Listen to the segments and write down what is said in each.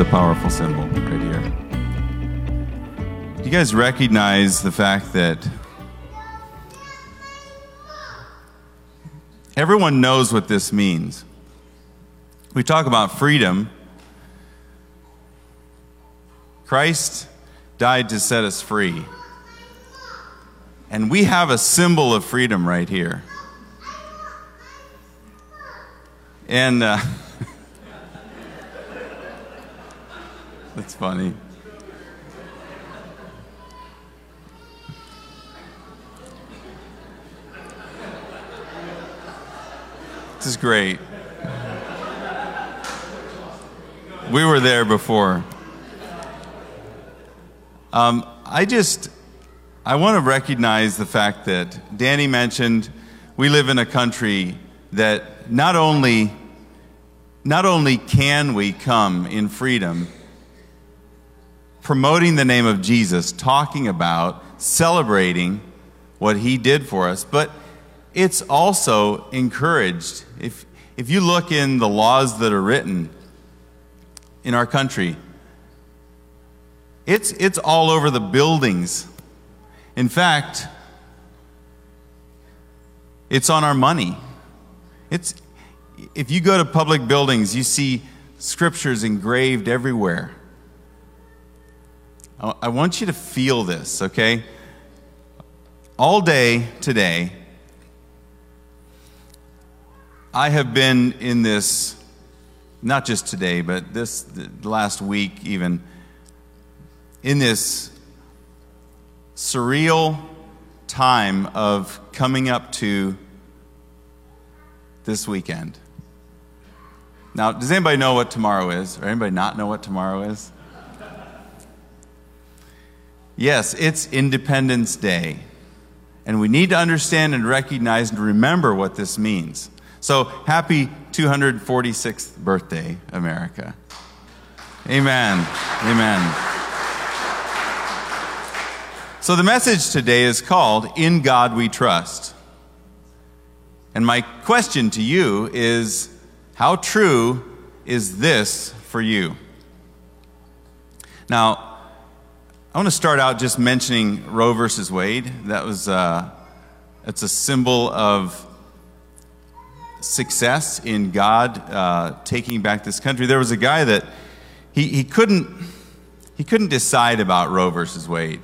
a powerful symbol right here. Do you guys recognize the fact that everyone knows what this means? We talk about freedom. Christ died to set us free. And we have a symbol of freedom right here. And that's funny. This is great. We were there before. I want to recognize the fact that Danny mentioned we live in a country that not only can we come in freedom, promoting the name of Jesus, talking about, celebrating what he did for us, but it's also encouraged. If you look in the laws that are written in our country, it's all over the buildings. In fact, it's on our money. If you go to public buildings, you see scriptures engraved everywhere. I want you to feel this, okay? All day today, I have been in this, not just today, but this last week even, in this surreal time of coming up to this weekend. Now, does anybody know what tomorrow is? Or anybody not know what tomorrow is? Yes, it's Independence Day. And we need to understand and recognize and remember what this means. So, happy 246th birthday, America. Amen. Amen. So the message today is called, In God We Trust. And my question to you is, how true is this for you? Now, I want to start out just mentioning Roe versus Wade. That was, it's a symbol of success in God taking back this country. There was a guy that, he couldn't decide about Roe versus Wade.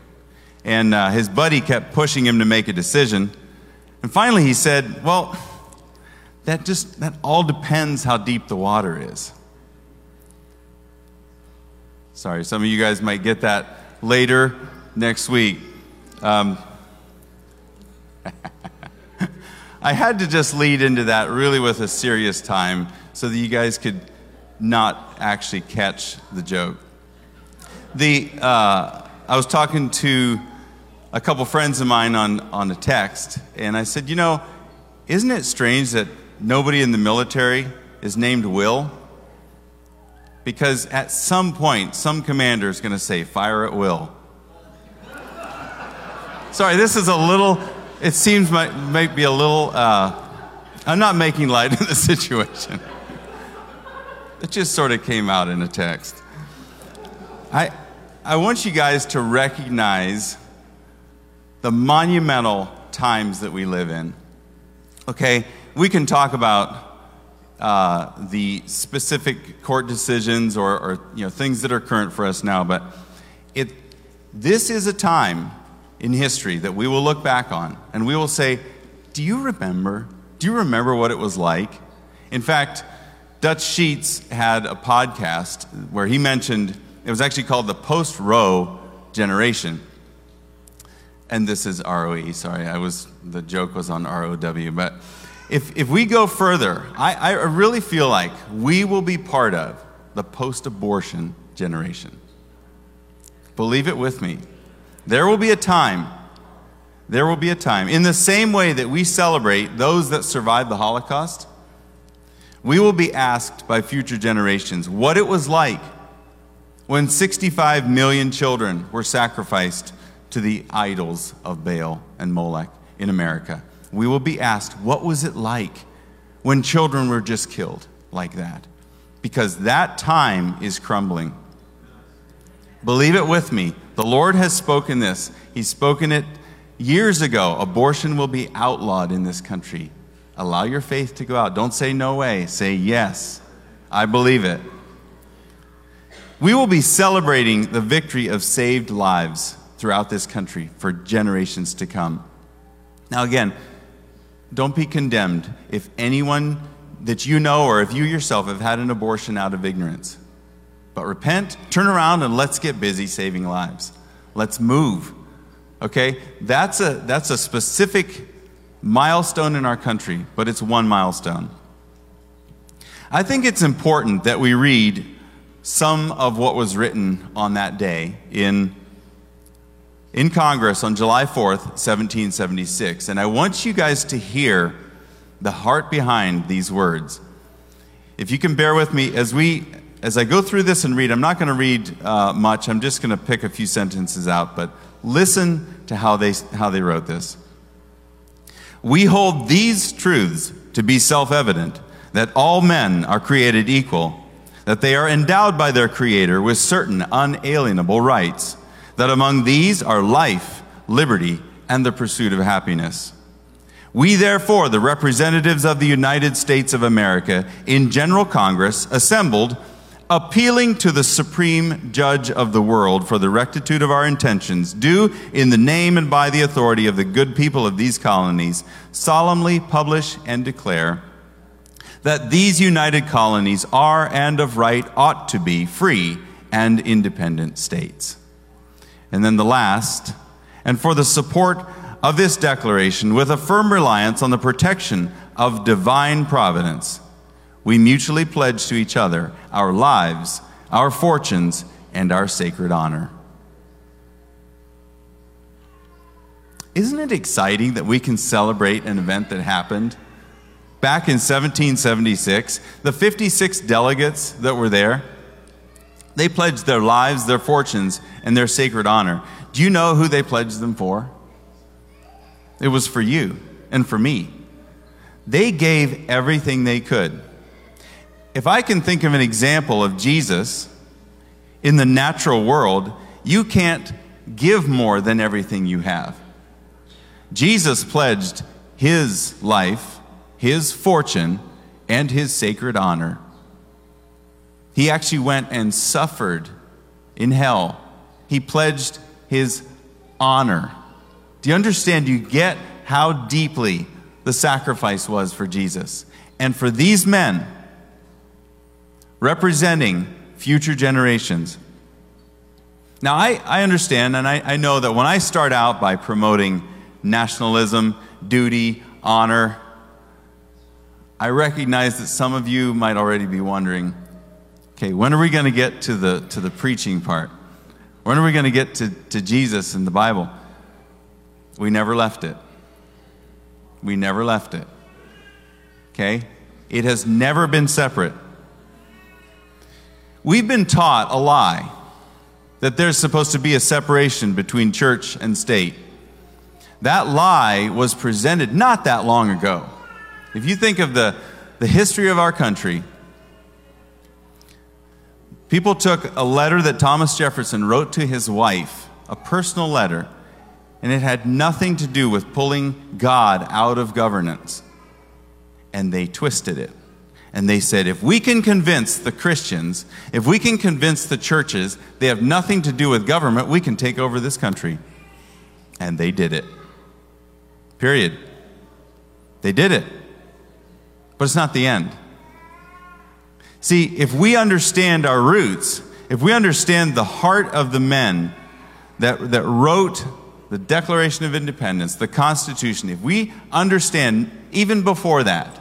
And his buddy kept pushing him to make a decision. And finally he said, well, that all depends how deep the water is. Sorry, some of you guys might get that later next week. I had to just lead into that really with a serious time so that you guys could not actually catch the joke. I was talking to a couple friends of mine on a text, and I said, you know, isn't it strange that nobody in the military is named Will? Because at some point, some commander is going to say, fire at will. Sorry, this is a little, it seems might be a little, I'm not making light of the situation. It just sort of came out in a text. I want you guys to recognize the monumental times that we live in. Okay, we can talk about the specific court decisions or you know things that are current for us now, but this is a time in history that we will look back on and we will say, do you remember? Do you remember what it was like? In fact, Dutch Sheets had a podcast where he mentioned it was actually called the post-Roe generation. And this is ROE, sorry, the joke was on ROW. But if we go further, I really feel like we will be part of the post-abortion generation. Believe it with me. There will be a time. In the same way that we celebrate those that survived the Holocaust, we will be asked by future generations what it was like when 65 million children were sacrificed to the idols of Baal and Molech in America. We will be asked, what was it like when children were just killed like that? Because that time is crumbling. Believe it with me. The Lord has spoken this. He's spoken it years ago. Abortion will be outlawed in this country. Allow your faith to go out. Don't say no way. Say yes. I believe it. We will be celebrating the victory of saved lives throughout this country for generations to come. Now again, don't be condemned if anyone that you know or if you yourself have had an abortion out of ignorance. But repent, turn around, and let's get busy saving lives. Let's move. Okay? That's a specific milestone in our country, but it's one milestone. I think it's important that we read some of what was written on that day in Congress on July 4th, 1776. And I want you guys to hear the heart behind these words. If you can bear with me, as I go through this and read, I'm not going to read much. I'm just going to pick a few sentences out, but listen to how they wrote this. We hold these truths to be self-evident, that all men are created equal, that they are endowed by their Creator with certain unalienable rights, that among these are life, liberty, and the pursuit of happiness. We, therefore, the representatives of the United States of America, in General Congress, assembled, appealing to the Supreme Judge of the world for the rectitude of our intentions, do, in the name and by the authority of the good people of these colonies, solemnly publish and declare that these united colonies are and of right ought to be free and independent states. And then the last, and for the support of this declaration with a firm reliance on the protection of divine providence, we mutually pledge to each other our lives, our fortunes, and our sacred honor. Isn't it exciting that we can celebrate an event that happened? Back in 1776, the 56 delegates that were there, they pledged their lives, their fortunes, and their sacred honor. Do you know who they pledged them for? It was for you and for me. They gave everything they could. If I can think of an example of Jesus in the natural world, you can't give more than everything you have. Jesus pledged his life, his fortune, and his sacred honor. He actually went and suffered in hell. He pledged his honor. Do you understand? You get how deeply the sacrifice was for Jesus. And for these men, representing future generations. Now, I understand, and I know that when I start out by promoting nationalism, duty, honor, I recognize that some of you might already be wondering, okay, when are we going to get to the preaching part? When are we going to get to Jesus and the Bible? We never left it. We never left it. Okay? It has never been separate. We've been taught a lie that there's supposed to be a separation between church and state. That lie was presented not that long ago. If you think of the history of our country, people took a letter that Thomas Jefferson wrote to his wife, a personal letter, and it had nothing to do with pulling God out of governance. And they twisted it. And they said, if we can convince the Christians, if we can convince the churches they have nothing to do with government, we can take over this country. And they did it. Period. They did it. But it's not the end. See, if we understand our roots, if we understand the heart of the men that wrote the Declaration of Independence, the Constitution, if we understand, even before that,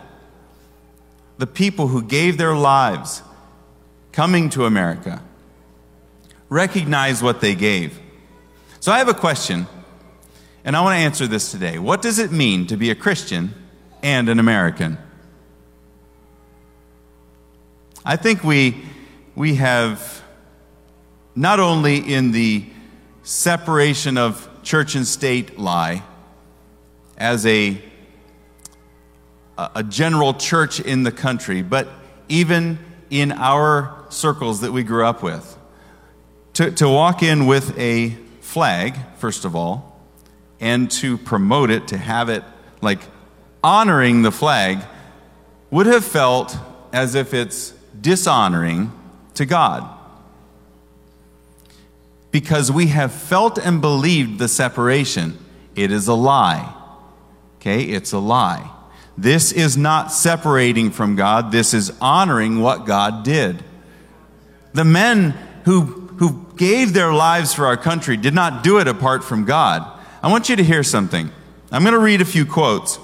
the people who gave their lives coming to America, recognize what they gave. So I have a question, and I want to answer this today. What does it mean to be a Christian and an American? I think we have, not only in the separation of church and state lie as a general church in the country, but even in our circles that we grew up with. to walk in with a flag, first of all, and to promote it, to have it, like honoring the flag, would have felt as if it's dishonoring to God. Because we have felt and believed the separation. It is a lie. Okay, it's a lie. This is not separating from God. This is honoring what God did. The men who gave their lives for our country did not do it apart from God. I want you to hear something. I'm going to read a few quotes.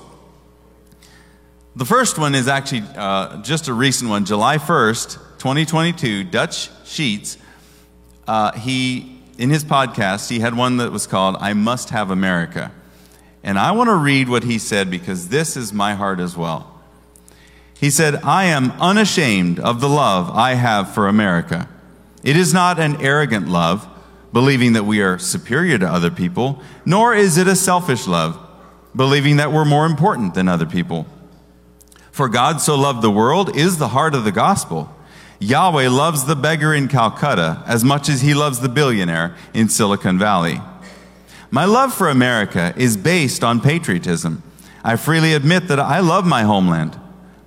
The first one is actually just a recent one. July 1st, 2022, Dutch Sheets, he, in his podcast, he had one that was called, I Must Have America. And I want to read what he said because this is my heart as well. He said, I am unashamed of the love I have for America. It is not an arrogant love, believing that we are superior to other people, nor is it a selfish love, believing that we're more important than other people. For God so loved the world is the heart of the gospel. Yahweh loves the beggar in Calcutta as much as he loves the billionaire in Silicon Valley. My love for America is based on patriotism. I freely admit that I love my homeland,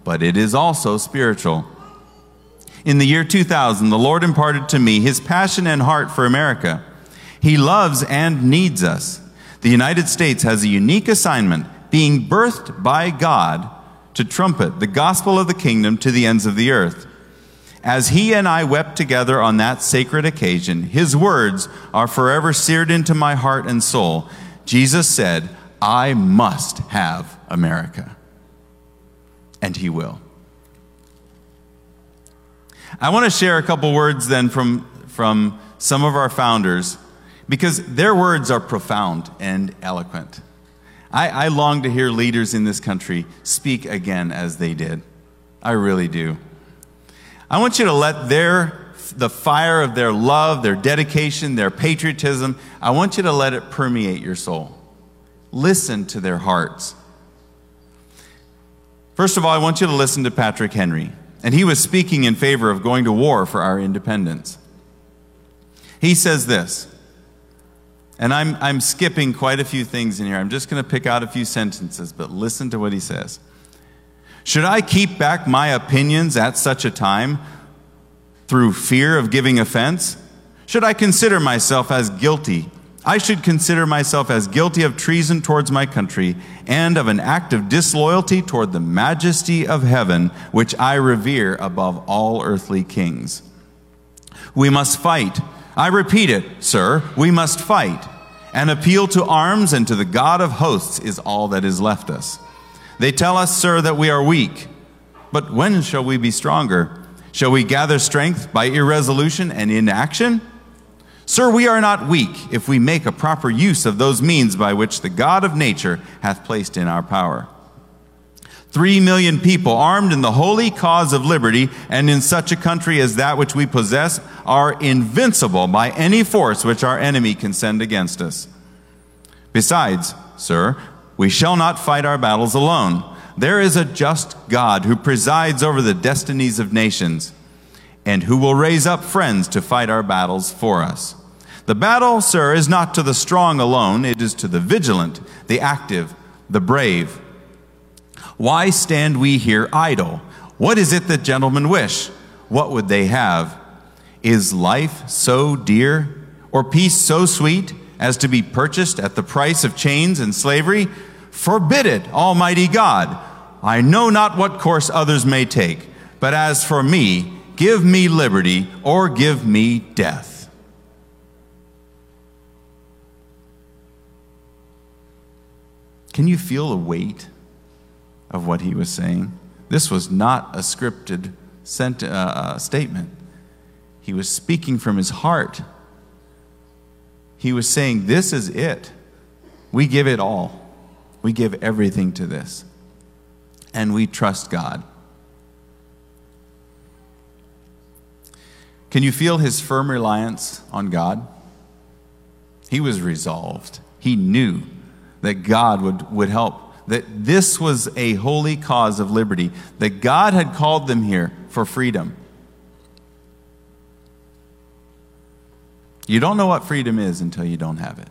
but it is also spiritual. In the year 2000, the Lord imparted to me his passion and heart for America. He loves and needs us. The United States has a unique assignment, being birthed by God to trumpet the gospel of the kingdom to the ends of the earth. As he and I wept together on that sacred occasion, his words are forever seared into my heart and soul. Jesus said, I must have America. And he will. I want to share a couple words then from some of our founders, because their words are profound and eloquent. I long to hear leaders in this country speak again as they did. I really do. I want you to let the fire of their love, their dedication, their patriotism, I want you to let it permeate your soul. Listen to their hearts. First of all, I want you to listen to Patrick Henry. And he was speaking in favor of going to war for our independence. He says this, and I'm skipping quite a few things in here. I'm just going to pick out a few sentences, but listen to what he says. Should I keep back my opinions at such a time through fear of giving offense? Should I consider myself as guilty? I should consider myself as guilty of treason towards my country and of an act of disloyalty toward the majesty of heaven, which I revere above all earthly kings. We must fight. I repeat it, sir, we must fight. An appeal to arms and to the God of hosts is all that is left us. They tell us, sir, that we are weak. But when shall we be stronger? Shall we gather strength by irresolution and inaction? Sir, we are not weak if we make a proper use of those means by which the God of nature hath placed in our power. 3 million people armed in the holy cause of liberty and in such a country as that which we possess are invincible by any force which our enemy can send against us. Besides, sir, we shall not fight our battles alone. There is a just God who presides over the destinies of nations and who will raise up friends to fight our battles for us. The battle, sir, is not to the strong alone. It is to the vigilant, the active, the brave. Why stand we here idle? What is it that gentlemen wish? What would they have? Is life so dear or peace so sweet as to be purchased at the price of chains and slavery? Forbid it, Almighty God. I know not what course others may take, but as for me, give me liberty or give me death. Can you feel the weight of what he was saying? This was not a scripted statement. He was speaking from his heart. He was saying, this is it. We give it all. We give everything to this. And we trust God. Can you feel his firm reliance on God? He was resolved. He knew that God would help, that this was a holy cause of liberty, that God had called them here for freedom. You don't know what freedom is until you don't have it.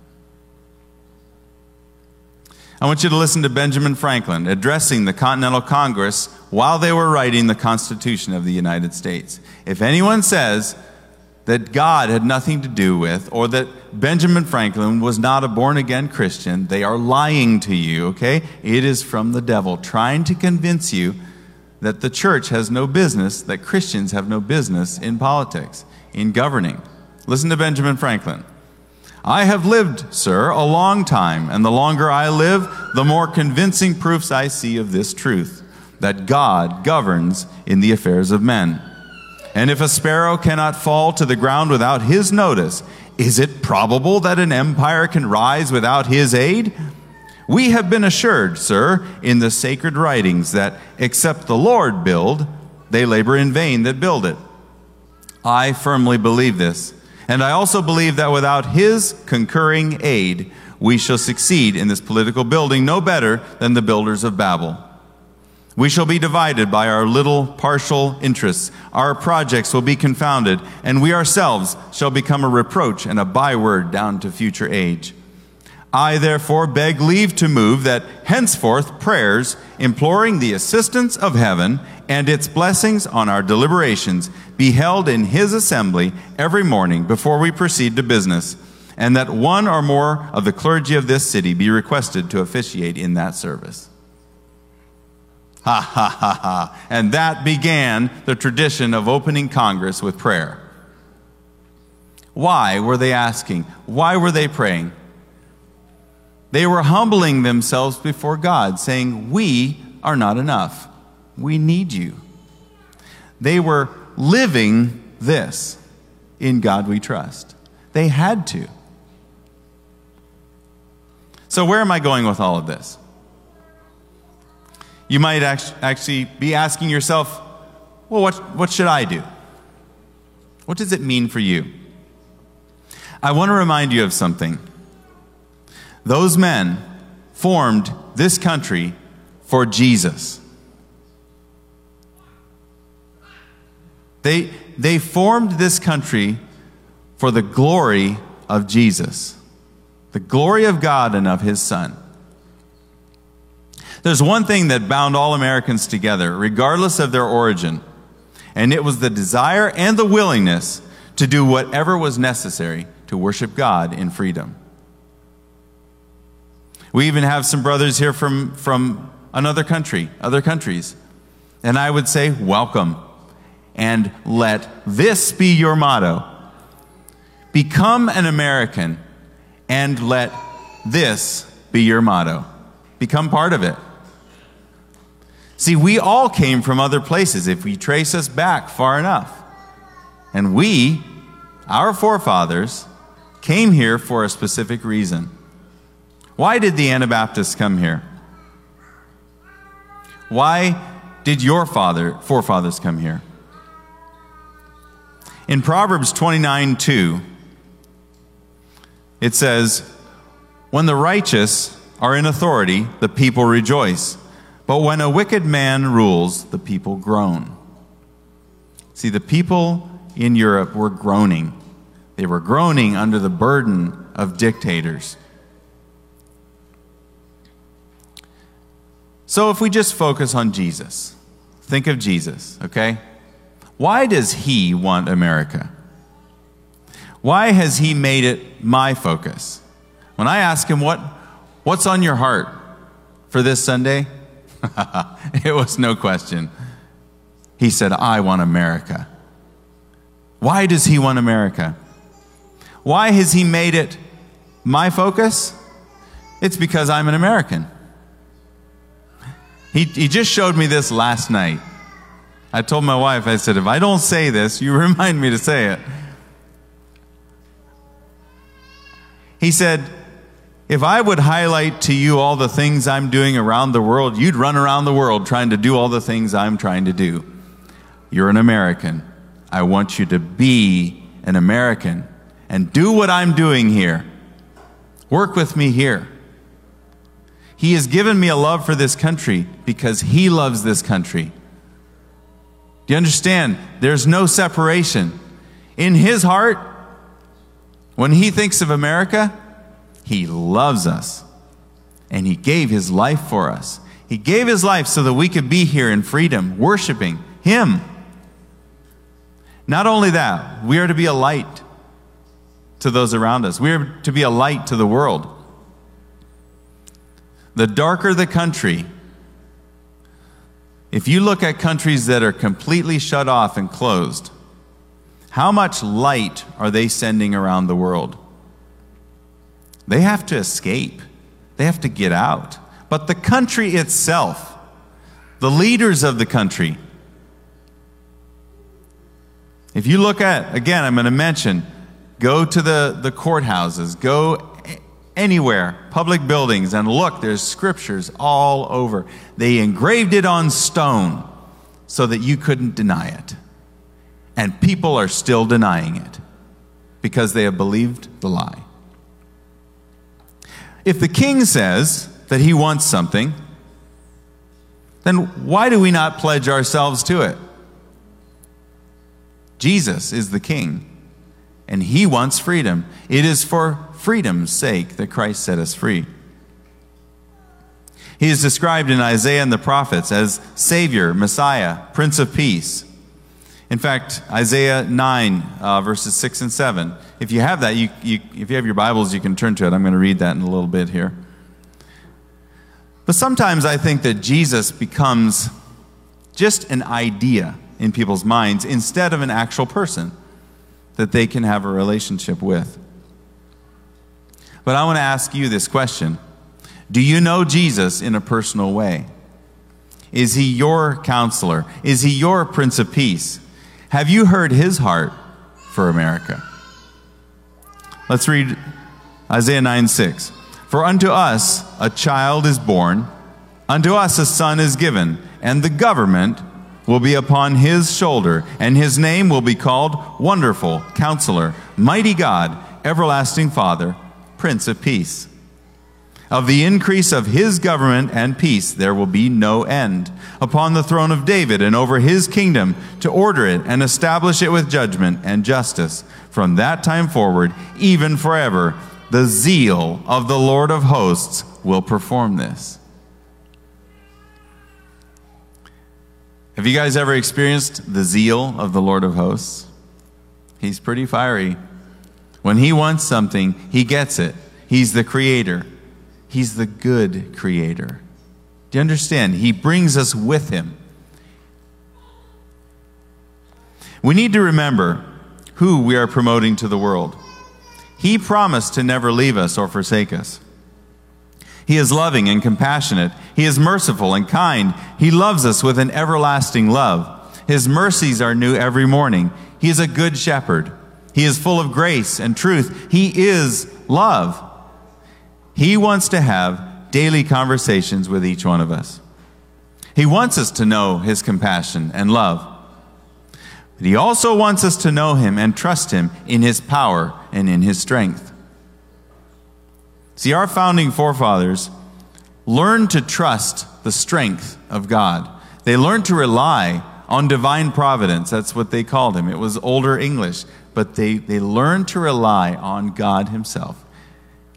I want you to listen to Benjamin Franklin addressing the Continental Congress while they were writing the Constitution of the United States. If anyone says that God had nothing to do with, or that Benjamin Franklin was not a born-again Christian, they are lying to you, okay? It is from the devil trying to convince you that the church has no business, that Christians have no business in politics, in governing. Listen to Benjamin Franklin. I have lived, sir, a long time, and the longer I live, the more convincing proofs I see of this truth, that God governs in the affairs of men. And if a sparrow cannot fall to the ground without his notice, is it probable that an empire can rise without his aid? We have been assured, sir, in the sacred writings that except the Lord build, they labor in vain that build it. I firmly believe this. And I also believe that without his concurring aid, we shall succeed in this political building no better than the builders of Babel. We shall be divided by our little partial interests. Our projects will be confounded, and we ourselves shall become a reproach and a byword down to future age. I therefore beg leave to move that henceforth prayers, imploring the assistance of heaven and its blessings on our deliberations, be held in his assembly every morning before we proceed to business, and that one or more of the clergy of this city be requested to officiate in that service. Ha, ha, ha, ha. And that began the tradition of opening Congress with prayer. Why were they asking? Why were they praying? They were humbling themselves before God, saying, we are not enough. We need you. They were living this, in God we trust. They had to. So where am I going with all of this? You might actually be asking yourself, well, what should I do? What does it mean for you? I want to remind you of something. Those men formed this country for Jesus. They formed this country for the glory of Jesus, the glory of God and of his Son. There's one thing that bound all Americans together, regardless of their origin, and it was the desire and the willingness to do whatever was necessary to worship God in freedom. We even have some brothers here from another country, other countries, and I would say, welcome, and let this be your motto. Become an American, and let this be your motto. Become part of it. See, we all came from other places if we trace us back far enough. And we, our forefathers, came here for a specific reason. Why did the Anabaptists come here? Why did your forefathers come here? In Proverbs 29:2, it says, when the righteous are in authority, the people rejoice. But when a wicked man rules, the people groan. See, the people in Europe were groaning. They were groaning under the burden of dictators. So if we just focus on Jesus, think of Jesus, okay? Why does he want America? Why has he made it my focus? When I ask him, what's on your heart for this Sunday? It was no question. He said, I want America. Why does he want America? Why has he made it my focus? It's because I'm an American. He just showed me this last night. I told my wife, I said, if I don't say this, you remind me to say it. He said, if I would highlight to you all the things I'm doing around the world, you'd run around the world trying to do all the things I'm trying to do. You're an American. I want you to be an American and do what I'm doing here. Work with me here. He has given me a love for this country because he loves this country. Do you understand? There's no separation. In his heart, When he thinks of America, he loves us. And he gave his life for us. He gave his life so that we could be here in freedom, worshiping him. Not only that, we are to be a light to those around us. We are to be a light to the world. The darker the country, if you look at countries that are completely shut off and closed, how much light are they sending around the world? They have to escape. They have to get out. But the country itself, the leaders of the country, if you look at, again, I'm going to mention, go to the courthouses, go anywhere, public buildings, and look, there's scriptures all over. They engraved it on stone so that you couldn't deny it. And people are still denying it because they have believed the lie. If the king says that he wants something, then why do we not pledge ourselves to it? Jesus is the king, and he wants freedom. It is for freedom's sake that Christ set us free. He is described in Isaiah and the prophets as Savior, Messiah, Prince of Peace. In fact, Isaiah 9, verses 6 and 7. If you have that, if you have your Bibles, you can turn to it. I'm going to read that in a little bit here. But sometimes I think that Jesus becomes just an idea in people's minds instead of an actual person that they can have a relationship with. But I want to ask you this question. Do you know Jesus in a personal way? Is he your counselor? Is he your Prince of Peace? Have you heard his heart for America? Let's read Isaiah 9:6. For unto us a child is born, unto us a son is given, and the government will be upon his shoulder, and his name will be called Wonderful, Counselor, Mighty God, Everlasting Father, Prince of Peace. Of the increase of his government and peace there will be no end, upon the throne of David and over his kingdom, to order it and establish it with judgment and justice. From that time forward, even forever, the zeal of the Lord of hosts will perform this. Have you guys ever experienced the zeal of the Lord of hosts? He's pretty fiery. When he wants something, he gets it. He's the creator. He's the good creator. Do you understand? He brings us with him. We need to remember who we are promoting to the world. He promised to never leave us or forsake us. He is loving and compassionate. He is merciful and kind. He loves us with an everlasting love. His mercies are new every morning. He is a good shepherd. He is full of grace and truth. He is love. He wants to have daily conversations with each one of us. He wants us to know his compassion and love. But he also wants us to know him and trust him in his power and in his strength. See, our founding forefathers learned to trust the strength of God. They learned to rely on divine providence. That's what they called him. It was older English, but they learned to rely on God himself.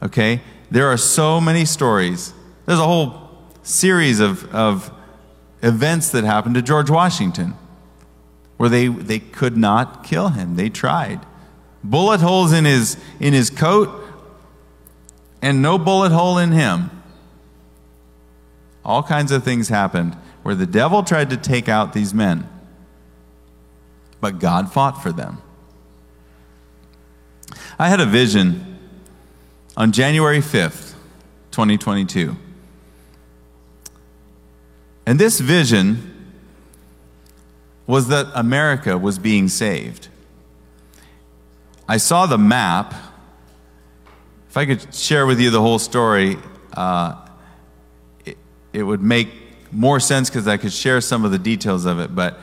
Okay? There are so many stories. There's a whole series of events that happened to George Washington where they could not kill him. They tried. Bullet holes in his coat, and no bullet hole in him. All kinds of things happened where the devil tried to take out these men. But God fought for them. I had a vision on January 5th, 2022. And this vision was that America was being saved. I saw the map. If I could share with you the whole story, it would make more sense because I could share some of the details of it. But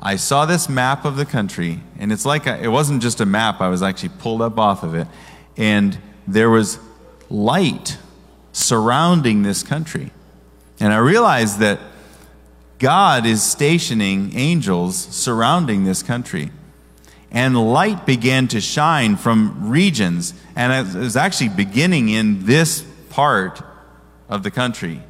I saw this map of the country, and it's like it wasn't just a map. I was actually pulled up off of it, and there was light surrounding this country. And I realized that God is stationing angels surrounding this country. and light began to shine from regions, and it was actually beginning in this part of the country.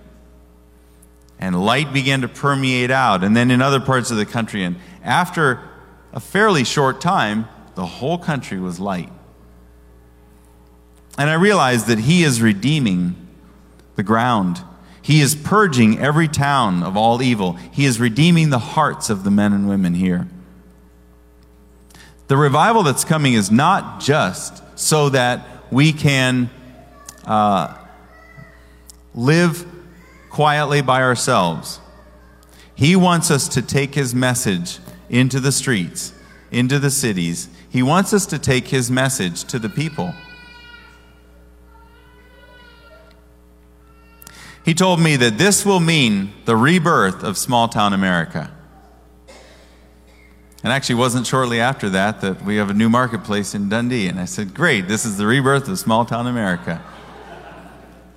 And light began to permeate out, and then in other parts of the country. And after a fairly short time, the whole country was light. And I realized that he is redeeming the ground. He is purging every town of all evil. He is redeeming the hearts of the men and women here. The revival that's coming is not just so that we can live quietly by ourselves. He wants us to take his message into the streets, into the cities. He wants us to take his message to the people. He told me that this will mean the rebirth of small-town America. And actually, it wasn't shortly after that that we have a new marketplace in Dundee. And I said, great, this is the rebirth of small-town America.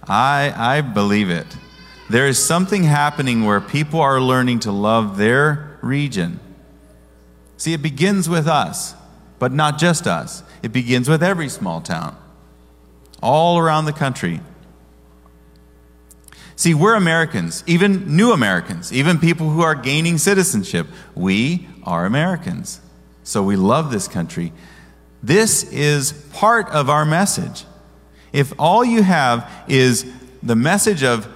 I believe it. There is something happening where people are learning to love their region. See, it begins with us, but not just us. It begins with every small town, all around the country. See, we're Americans, even new Americans, even people who are gaining citizenship. We are Americans, so we love this country. This is part of our message. If all you have is the message of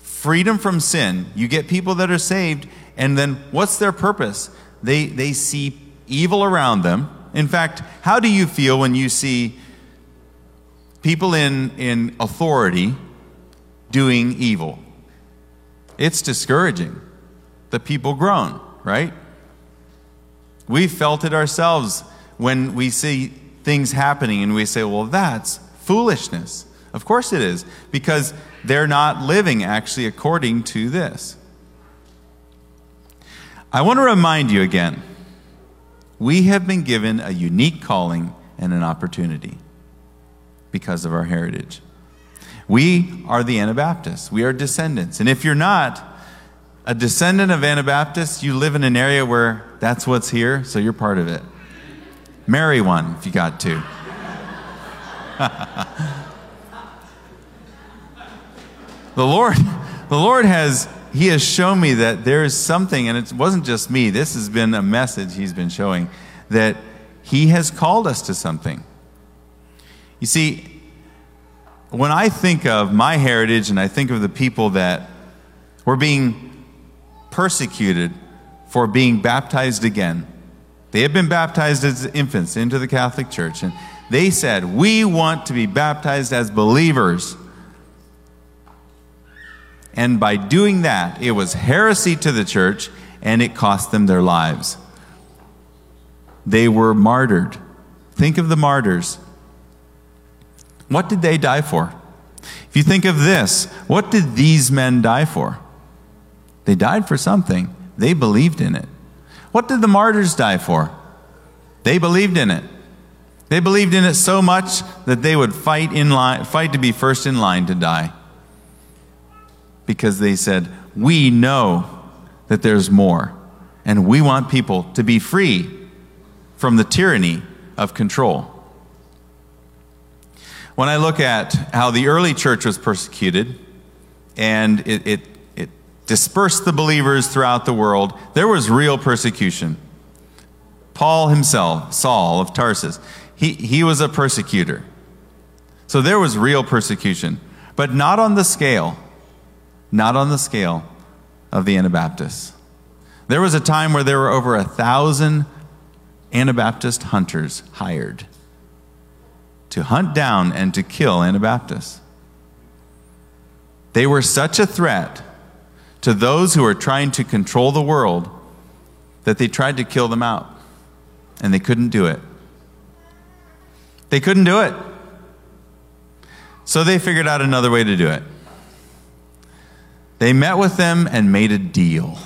freedom from sin, you get people that are saved, and then what's their purpose? They see evil around them. In fact, how do you feel when you see people in authority doing evil? It's discouraging. The people groan, right? We felt it ourselves when we see things happening and we say, well, that's foolishness. Of course it is, because they're not living actually according to this. I want to remind you again, we have been given a unique calling and an opportunity because of our heritage. We are the Anabaptists. We are descendants. And if you're not a descendant of Anabaptists, you live in an area where that's what's here, so you're part of it. Marry one if you got to. The Lord has shown me that there is something, and it wasn't just me. This has been a message he's been showing, that he has called us to something. You see, when I think of my heritage and I think of the people that were being persecuted for being baptized again, they had been baptized as infants into the Catholic Church, and they said, we want to be baptized as believers. And by doing that, it was heresy to the church, and it cost them their lives. They were martyred. Think of the martyrs. What did they die for? If you think of this, what did these men die for? They died for something. They believed in it. What did the martyrs die for? They believed in it. They believed in it so much that they would fight to be first in line to die. Because they said, we know that there's more, and we want people to be free from the tyranny of control. When I look at how the early church was persecuted and it dispersed the believers throughout the world, there was real persecution. Paul himself, Saul of Tarsus, he was a persecutor. So there was real persecution, but not on the scale of the Anabaptists. There was a time where there were over 1,000 Anabaptist hunters hired to hunt down and to kill Anabaptists. They were such a threat to those who were trying to control the world that they tried to kill them out, and they couldn't do it. They couldn't do it. So they figured out another way to do it. They met with them and made a deal.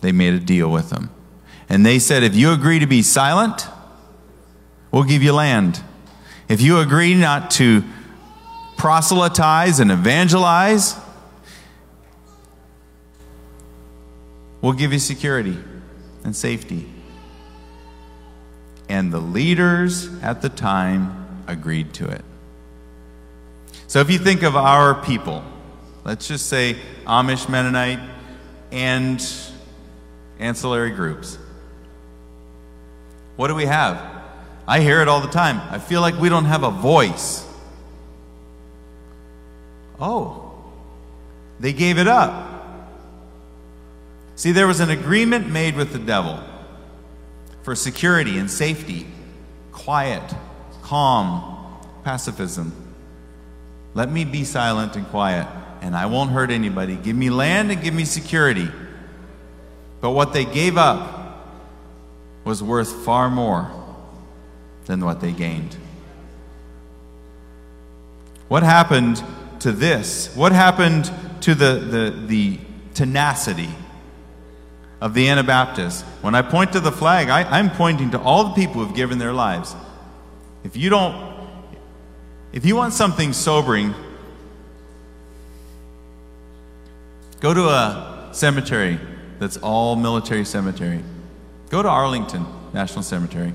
They made a deal with them. And they said, if you agree to be silent, we'll give you land. If you agree not to proselytize and evangelize, will give you security and safety. And the leaders at the time agreed to it. So if you think of our people, let's just say Amish, Mennonite, and ancillary groups. What do we have? I hear it all the time. I feel like we don't have a voice. Oh, they gave it up. See, there was an agreement made with the devil for security and safety, quiet, calm, pacifism. Let me be silent and quiet, and I won't hurt anybody. Give me land and give me security. But what they gave up was worth far more than what they gained. What happened to this? What happened to the tenacity of the Anabaptists? When I point to the flag, I'm pointing to all the people who've given their lives. If you want something sobering, go to a cemetery that's all military cemetery. Go to Arlington National Cemetery.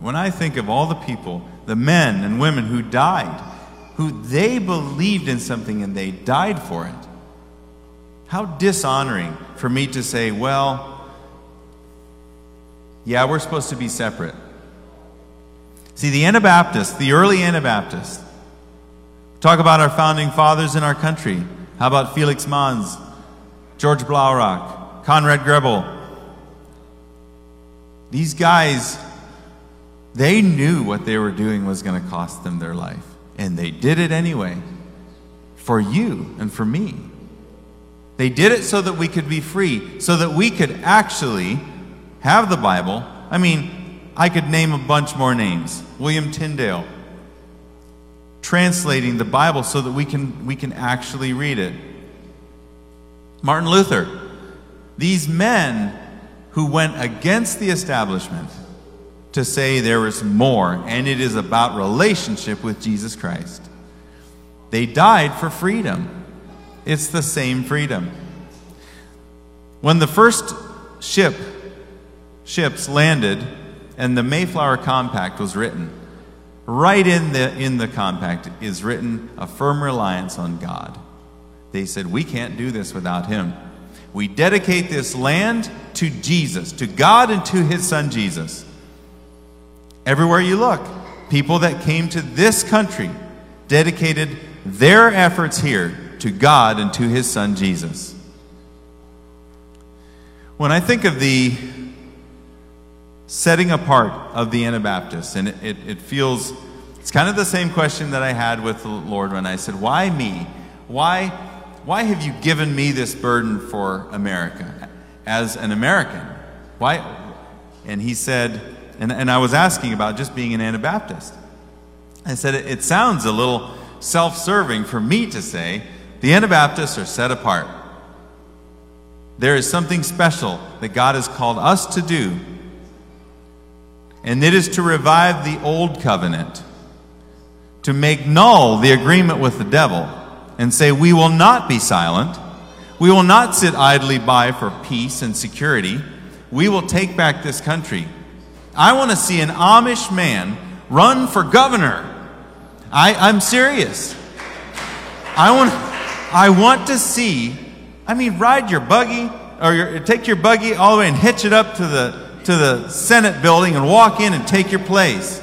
When I think of all the people, the men and women who died, who they believed in something and they died for it, how dishonoring for me to say, well, yeah, we're supposed to be separate. See, the Anabaptists, the early Anabaptists, talk about our founding fathers in our country. How about Felix Manz, George Blaurock, Conrad Grebel? These guys, they knew what they were doing was going to cost them their life. And they did it anyway. For you and for me. They did it so that we could be free. So that we could actually have the Bible. I mean, I could name a bunch more names. William Tyndale. Translating the Bible so that we can actually read it. Martin Luther. These men who went against the establishment to say there is more, and it is about relationship with Jesus Christ. They died for freedom. It's the same freedom. When the first ships landed and the Mayflower Compact was written, right in the compact is written a firm reliance on God. They said, we can't do this without Him. We dedicate this land to Jesus, to God and to His Son Jesus. Everywhere you look, people that came to this country dedicated their efforts here to God and to His Son Jesus. When I think of the setting apart of the Anabaptists, and it feels, it's kind of the same question that I had with the Lord when I said, why me? Why have you given me this burden for America as an American? Why? And He said, And I was asking about just being an Anabaptist. I said, it sounds a little self-serving for me to say, the Anabaptists are set apart. There is something special that God has called us to do. And it is to revive the old covenant. To make null the agreement with the devil. And say, we will not be silent. We will not sit idly by for peace and security. We will take back this country. I want to see an Amish man run for governor. I'm serious. I want to see, I mean, ride your buggy, or take your buggy all the way and hitch it up to the Senate building and walk in and take your place.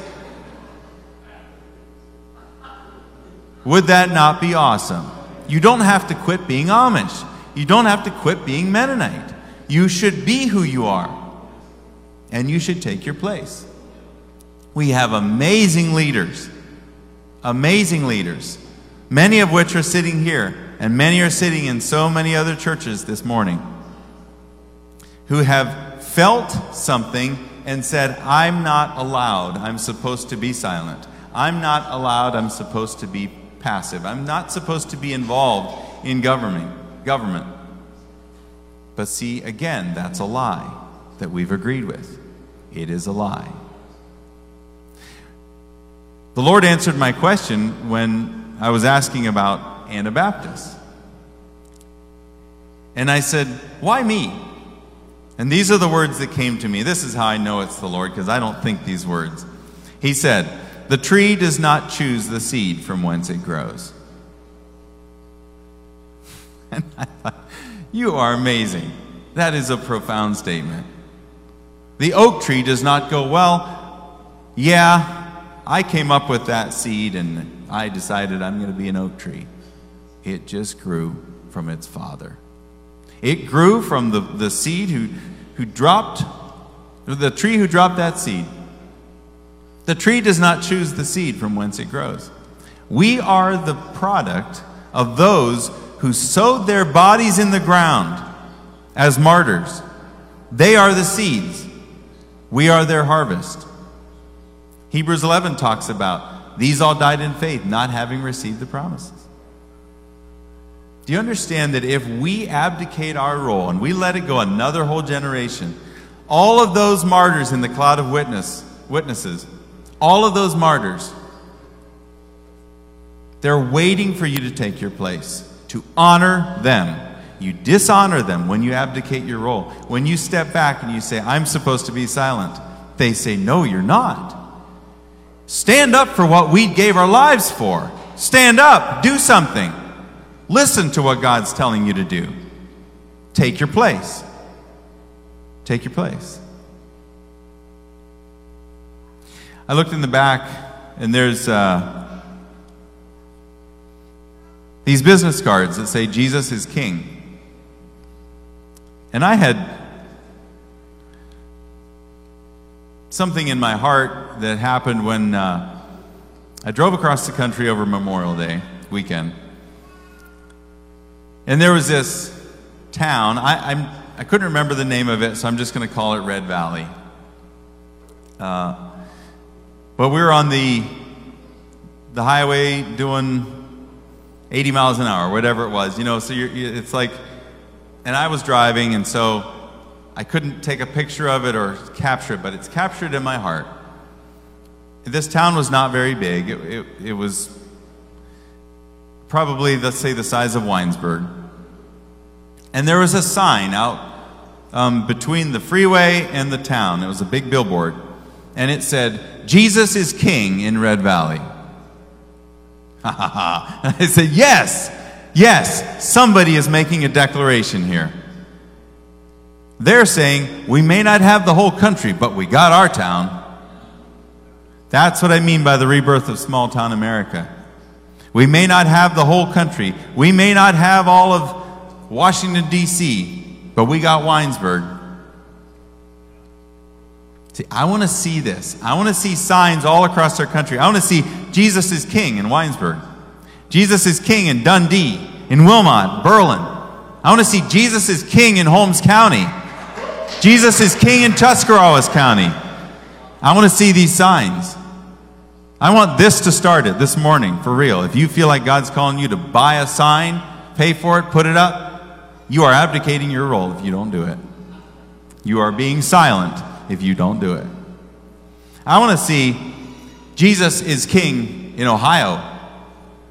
Would that not be awesome? You don't have to quit being Amish. You don't have to quit being Mennonite. You should be who you are. And you should take your place. We have amazing leaders. Amazing leaders. Many of which are sitting here. And many are sitting in so many other churches this morning. Who have felt something and said, I'm not allowed. I'm supposed to be silent. I'm not allowed. I'm supposed to be passive. I'm not supposed to be involved in government. But see, again, that's a lie that we've agreed with. It is a lie. The Lord answered my question when I was asking about Anabaptists. And I said, why me? And these are the words that came to me. This is how I know it's the Lord, because I don't think these words. He said, the tree does not choose the seed from whence it grows. And I thought, you are amazing. That is a profound statement. The oak tree does not go, well, yeah, I came up with that seed and I decided I'm going to be an oak tree. It just grew from its father. It grew from the seed who dropped, the tree who dropped that seed. The tree does not choose the seed from whence it grows. We are the product of those who sowed their bodies in the ground as martyrs. They are the seeds. We are their harvest. Hebrews 11 talks about these all died in faith, not having received the promises. Do you understand that if we abdicate our role and we let it go another whole generation, all of those martyrs in the cloud of witnesses, all of those martyrs, they're waiting for you to take your place, to honor them. You dishonor them when you abdicate your role. When you step back and you say, I'm supposed to be silent, they say, no, you're not. Stand up for what we gave our lives for. Stand up, do something. Listen to what God's telling you to do. Take your place. Take your place. I looked in the back, and there's these business cards that say Jesus is King. And I had something in my heart that happened when I drove across the country over Memorial Day weekend. And there was this town, I couldn't remember the name of it, so I'm just going to call it Red Valley. But we were on the highway doing 80 miles an hour, whatever it was, you know, so it's like, and I was driving, and so I couldn't take a picture of it or capture it, but it's captured in my heart. This town was not very big. It was probably, let's say, the size of Winesburg. And there was a sign out between the freeway and the town. It was a big billboard. And it said, Jesus is King in Red Valley. Ha ha ha. And I said, yes, somebody is making a declaration here. They're saying, we may not have the whole country, but we got our town. That's what I mean by the rebirth of small town America. We may not have the whole country. We may not have all of Washington, D.C., but we got Winesburg. See, I want to see this. I want to see signs all across our country. I want to see Jesus is King in Winesburg. Jesus is King in Dundee, in Wilmot, Berlin. I want to see Jesus is King in Holmes County. Jesus is King in Tuscarawas County. I want to see these signs. I want this to start it this morning, for real. If you feel like God's calling you to buy a sign, pay for it, put it up, you are abdicating your role if you don't do it. You are being silent if you don't do it. I want to see Jesus is King in Ohio,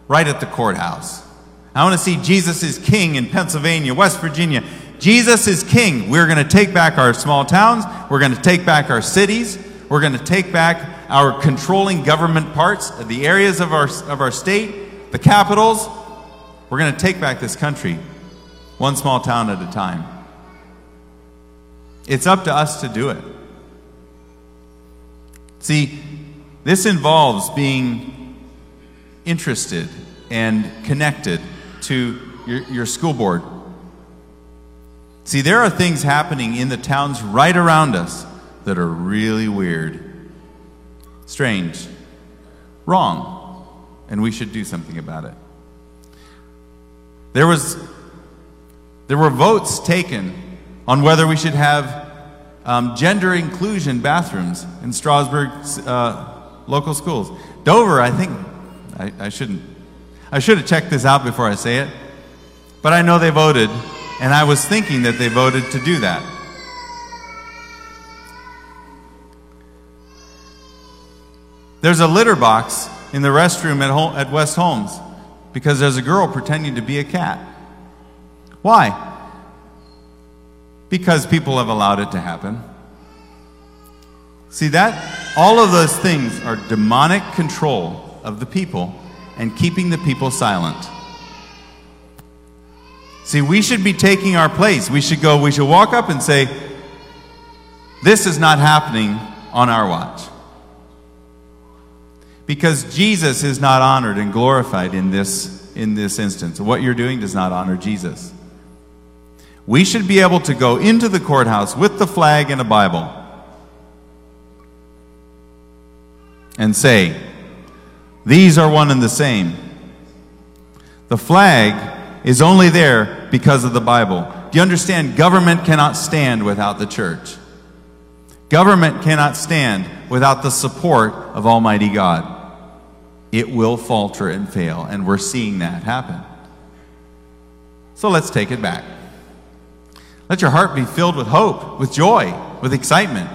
right at the courthouse. I want to see Jesus is King in Pennsylvania, West Virginia. Jesus is King. We're going to take back our small towns. We're going to take back our cities. We're going to take back our controlling government parts, the areas of our state, the capitals. We're going to take back this country, one small town at a time. It's up to us to do it. See, this involves being interested and connected to your school board. See, there are things happening in the towns right around us that are really weird, strange, wrong, and we should do something about it. There were votes taken on whether we should have gender inclusion bathrooms in Strasbourg's local schools. Dover, I think, I should have checked this out before I say it, but I know they voted, and I was thinking that they voted to do that. There's a litter box in the restroom at West Holmes because there's a girl pretending to be a cat. Why? Because people have allowed it to happen. See that? All of those things are demonic control of the people and keeping the people silent. See, we should be taking our place. We should walk up and say, this is not happening on our watch. Because Jesus is not honored and glorified in this instance. What you're doing does not honor Jesus. We should be able to go into the courthouse with the flag and a Bible and say, these are one and the same. The flag is only there because of the Bible. Do you understand? Government cannot stand without the church. Government cannot stand without the support of Almighty God. It will falter and fail, and we're seeing that happen. So let's take it back. Let your heart be filled with hope, with joy, with excitement.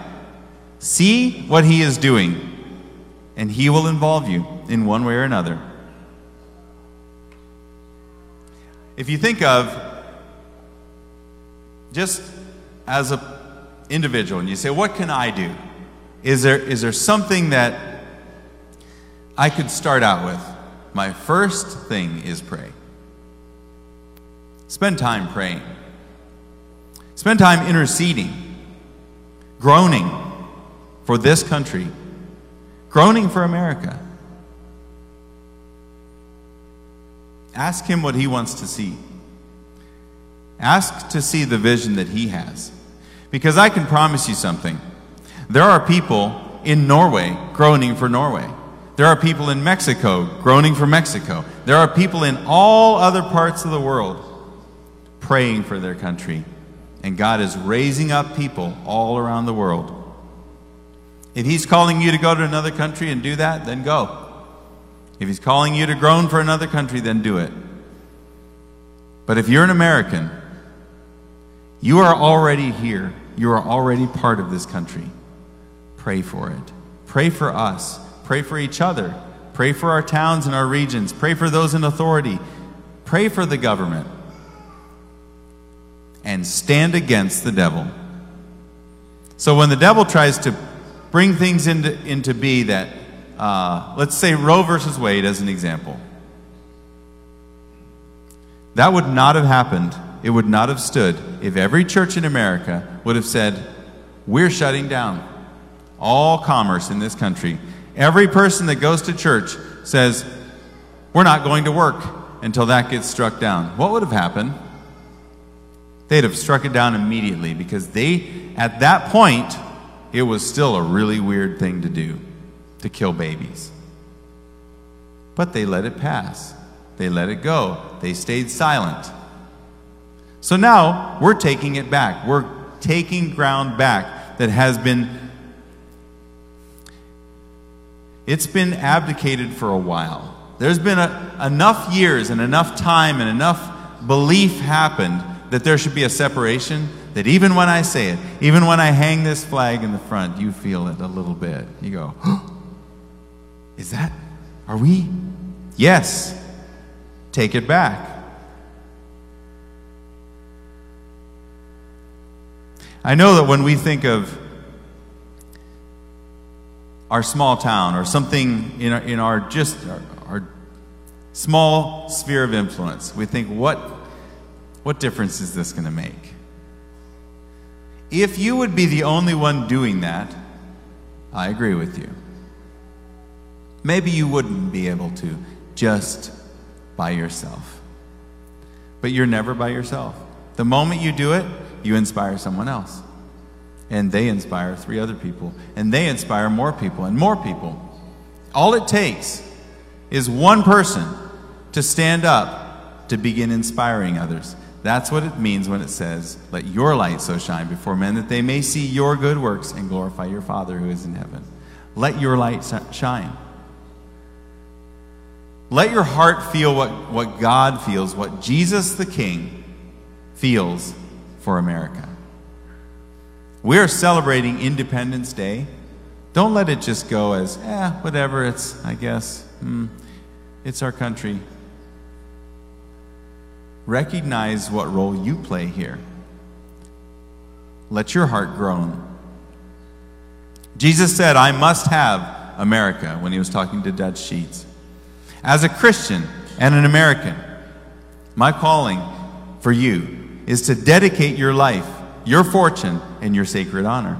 See what He is doing, and He will involve you in one way or another. If you think of just as a individual, and you say, what can I do? Is there something that I could start out with? My first thing is pray. Spend time praying. Spend time interceding, groaning for this country, groaning for America. Ask Him what He wants to see. Ask to see the vision that He has. Because I can promise you something. There are people in Norway groaning for Norway. There are people in Mexico groaning for Mexico. There are people in all other parts of the world praying for their country. And God is raising up people all around the world. If He's calling you to go to another country and do that, then go. If He's calling you to groan for another country, then do it. But if you're an American, you are already here. You are already part of this country. Pray for it. Pray for us. Pray for each other. Pray for our towns and our regions. Pray for those in authority. Pray for the government. And stand against the devil. So when the devil tries to bring things into being that, let's say Roe versus Wade as an example. That would not have happened. It would not have stood if every church in America would have said, we're shutting down all commerce in this country. Every person that goes to church says, we're not going to work until that gets struck down. What would have happened? They'd have struck it down immediately because at that point, it was still a really weird thing to do, to kill babies. But they let it pass. They let it go. They stayed silent. So now we're taking it back. We're taking ground back that has been, it's been abdicated for a while. There's been enough years and enough time and enough belief happened that there should be a separation that even when I say it, even when I hang this flag in the front, you feel it a little bit. You go, oh, is that, are we? Yes, take it back. I know that when we think of our small town or something in our small sphere of influence, we think, what difference is this going to make? If you would be the only one doing that, I agree with you. Maybe you wouldn't be able to just by yourself. But you're never by yourself. The moment you do it, you inspire someone else. And they inspire 3 other people. And they inspire more people and more people. All it takes is one person to stand up to begin inspiring others. That's what it means when it says, let your light so shine before men that they may see your good works and glorify your Father who is in heaven. Let your light shine. Let your heart feel what God feels, what Jesus the King feels for America. We are celebrating Independence Day. Don't let it just go as, whatever, it's our country. Recognize what role you play here. Let your heart groan. Jesus said, I must have America, when he was talking to Dutch Sheets. As a Christian and an American, my calling for you is to dedicate your life, your fortune, and your sacred honor.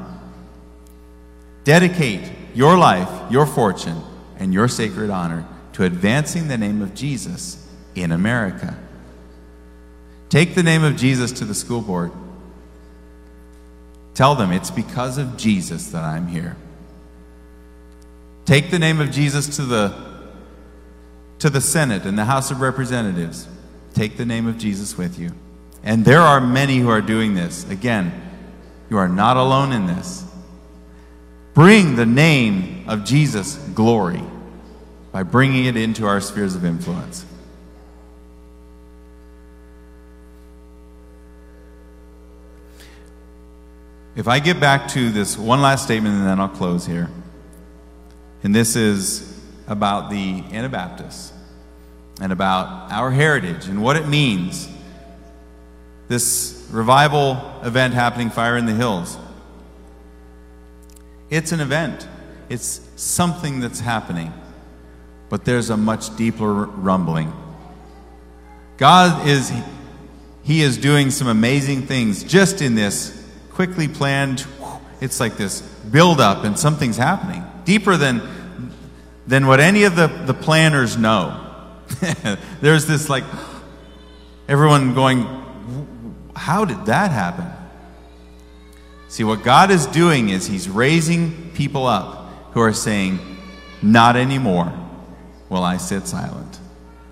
Dedicate your life, your fortune, and your sacred honor to advancing the name of Jesus in America. Take the name of Jesus to the school board. Tell them it's because of Jesus that I'm here. Take the name of Jesus to the Senate and the House of Representatives. Take the name of Jesus with you. And there are many who are doing this. Again, you are not alone in this. Bring the name of Jesus glory by bringing it into our spheres of influence. If I get back to this one last statement, and then I'll close here. And this is about the Anabaptists and about our heritage and what it means. This revival event happening, Fire in the Hills. It's an event. It's something that's happening. But there's a much deeper rumbling. God is, he is doing some amazing things just in this quickly planned, it's like this build-up and something's happening. Deeper than what any of the planners know. There's this like, everyone going, how did that happen? See, what God is doing is he's raising people up who are saying, not anymore will I sit silent.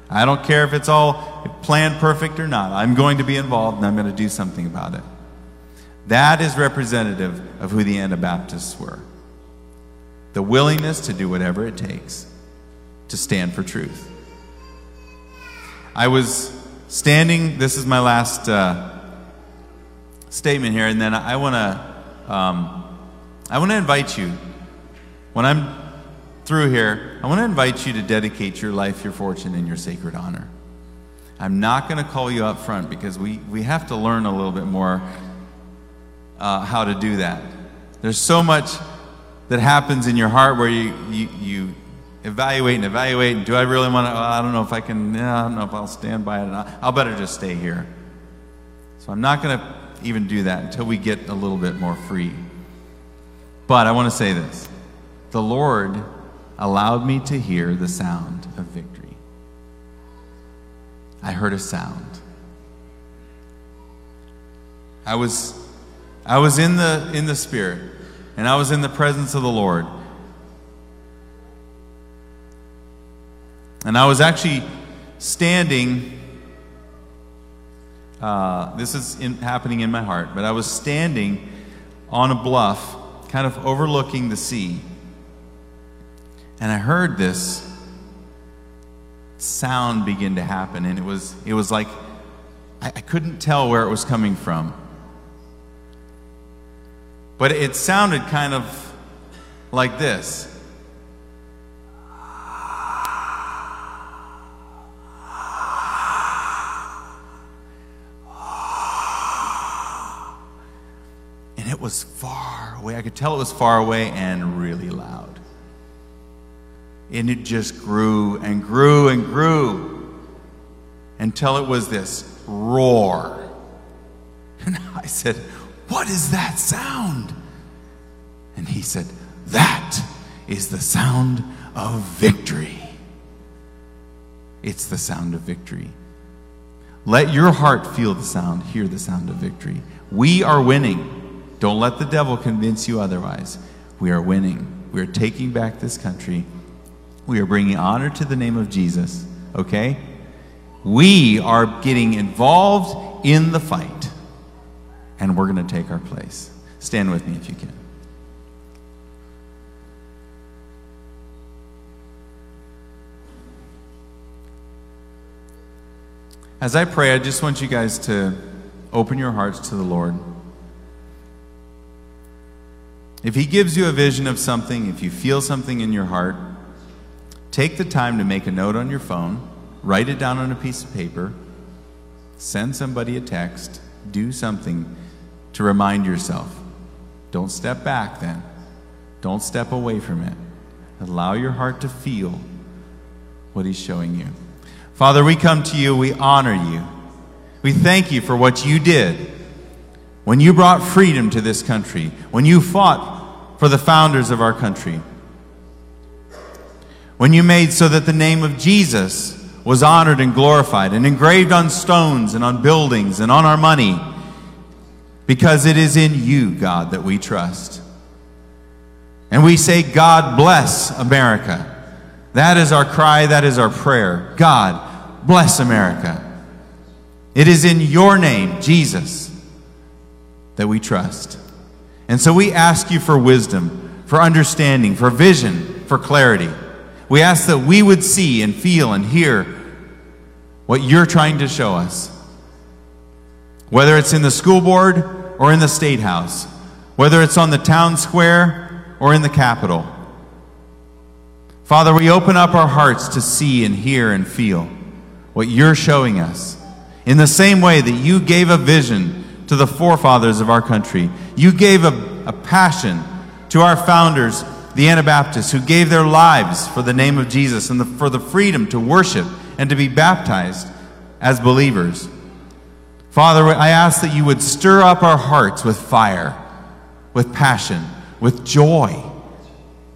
I don't care if it's all planned perfect or not. I'm going to be involved and I'm going to do something about it. That is representative of who the Anabaptists were. The willingness to do whatever it takes to stand for truth. I was standing, this is my last statement here, and then I want to invite you, when I'm through here, I want to invite you to dedicate your life, your fortune, and your sacred honor. I'm not going to call you up front because we have to learn a little bit more how to do that. There's so much that happens in your heart where you evaluate and evaluate, and do I really want to, I don't know if I can, I don't know if I'll stand by it, and I'll better just stay here. So I'm not going to even do that until we get a little bit more free. But I want to say this. The Lord allowed me to hear the sound of victory. I heard a sound. I was in the Spirit, and I was in the presence of the Lord. And I was actually standing, this is happening in my heart, but I was standing on a bluff, kind of overlooking the sea. And I heard this sound begin to happen, and it was like, I couldn't tell where it was coming from. But it sounded kind of like this. And it was far away. I could tell it was far away and really loud. And it just grew and grew and grew until it was this roar. And I said, what is that sound? And he said, that is the sound of victory. It's the sound of victory. Let your heart feel the sound, hear the sound of victory. We are winning. Don't let the devil convince you otherwise. We are winning. We are taking back this country. We are bringing honor to the name of Jesus, okay? We are getting involved in the fight. And we're going to take our place. Stand with me if you can. As I pray, I just want you guys to open your hearts to the Lord. If he gives you a vision of something, if you feel something in your heart, take the time to make a note on your phone, write it down on a piece of paper, Send somebody a text, do something to remind yourself. Don't step back then. Don't step away from it. Allow your heart to feel what he's showing you. Father, we come to you, we honor you. We thank you for what you did when you brought freedom to this country, when you fought for the founders of our country, when you made so that the name of Jesus was honored and glorified and engraved on stones and on buildings and on our money, because it is in you, God, that we trust. And we say, God bless America. That is our cry, that is our prayer. God bless America. It is in your name, Jesus, that we trust. And so we ask you for wisdom, for understanding, for vision, for clarity. We ask that we would see and feel and hear what you're trying to show us, whether it's in the school board or in the state house, whether it's on the town square or in the Capitol. Father, we open up our hearts to see and hear and feel what you're showing us. In the same way that you gave a vision to the forefathers of our country, you gave a passion to our founders, the Anabaptists, who gave their lives for the name of Jesus and for the freedom to worship and to be baptized as believers. Father, I ask that you would stir up our hearts with fire, with passion, with joy,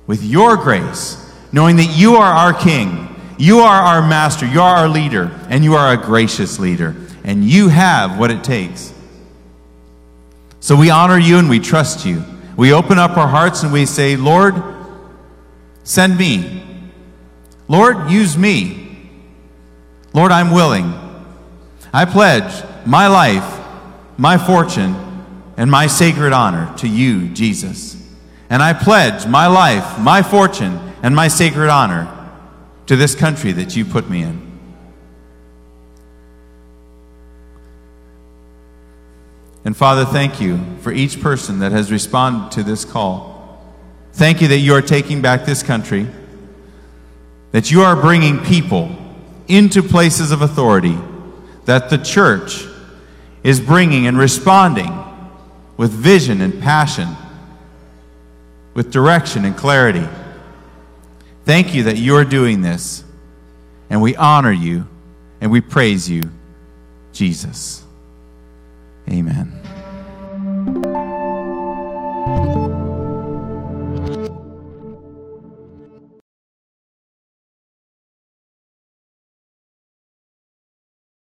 with your grace, knowing that you are our King, you are our Master, you are our leader, and you are a gracious leader, and you have what it takes. So we honor you and we trust you. We open up our hearts and we say, Lord, send me. Lord, use me. Lord, I'm willing. I pledge my life, my fortune, and my sacred honor to you, Jesus. And I pledge my life, my fortune, and my sacred honor to this country that you put me in. And Father, thank you for each person that has responded to this call. Thank you that you are taking back this country, that you are bringing people into places of authority, that the church is bringing and responding with vision and passion, with direction and clarity. Thank you that you are doing this, and we honor you, and we praise you, Jesus. Amen.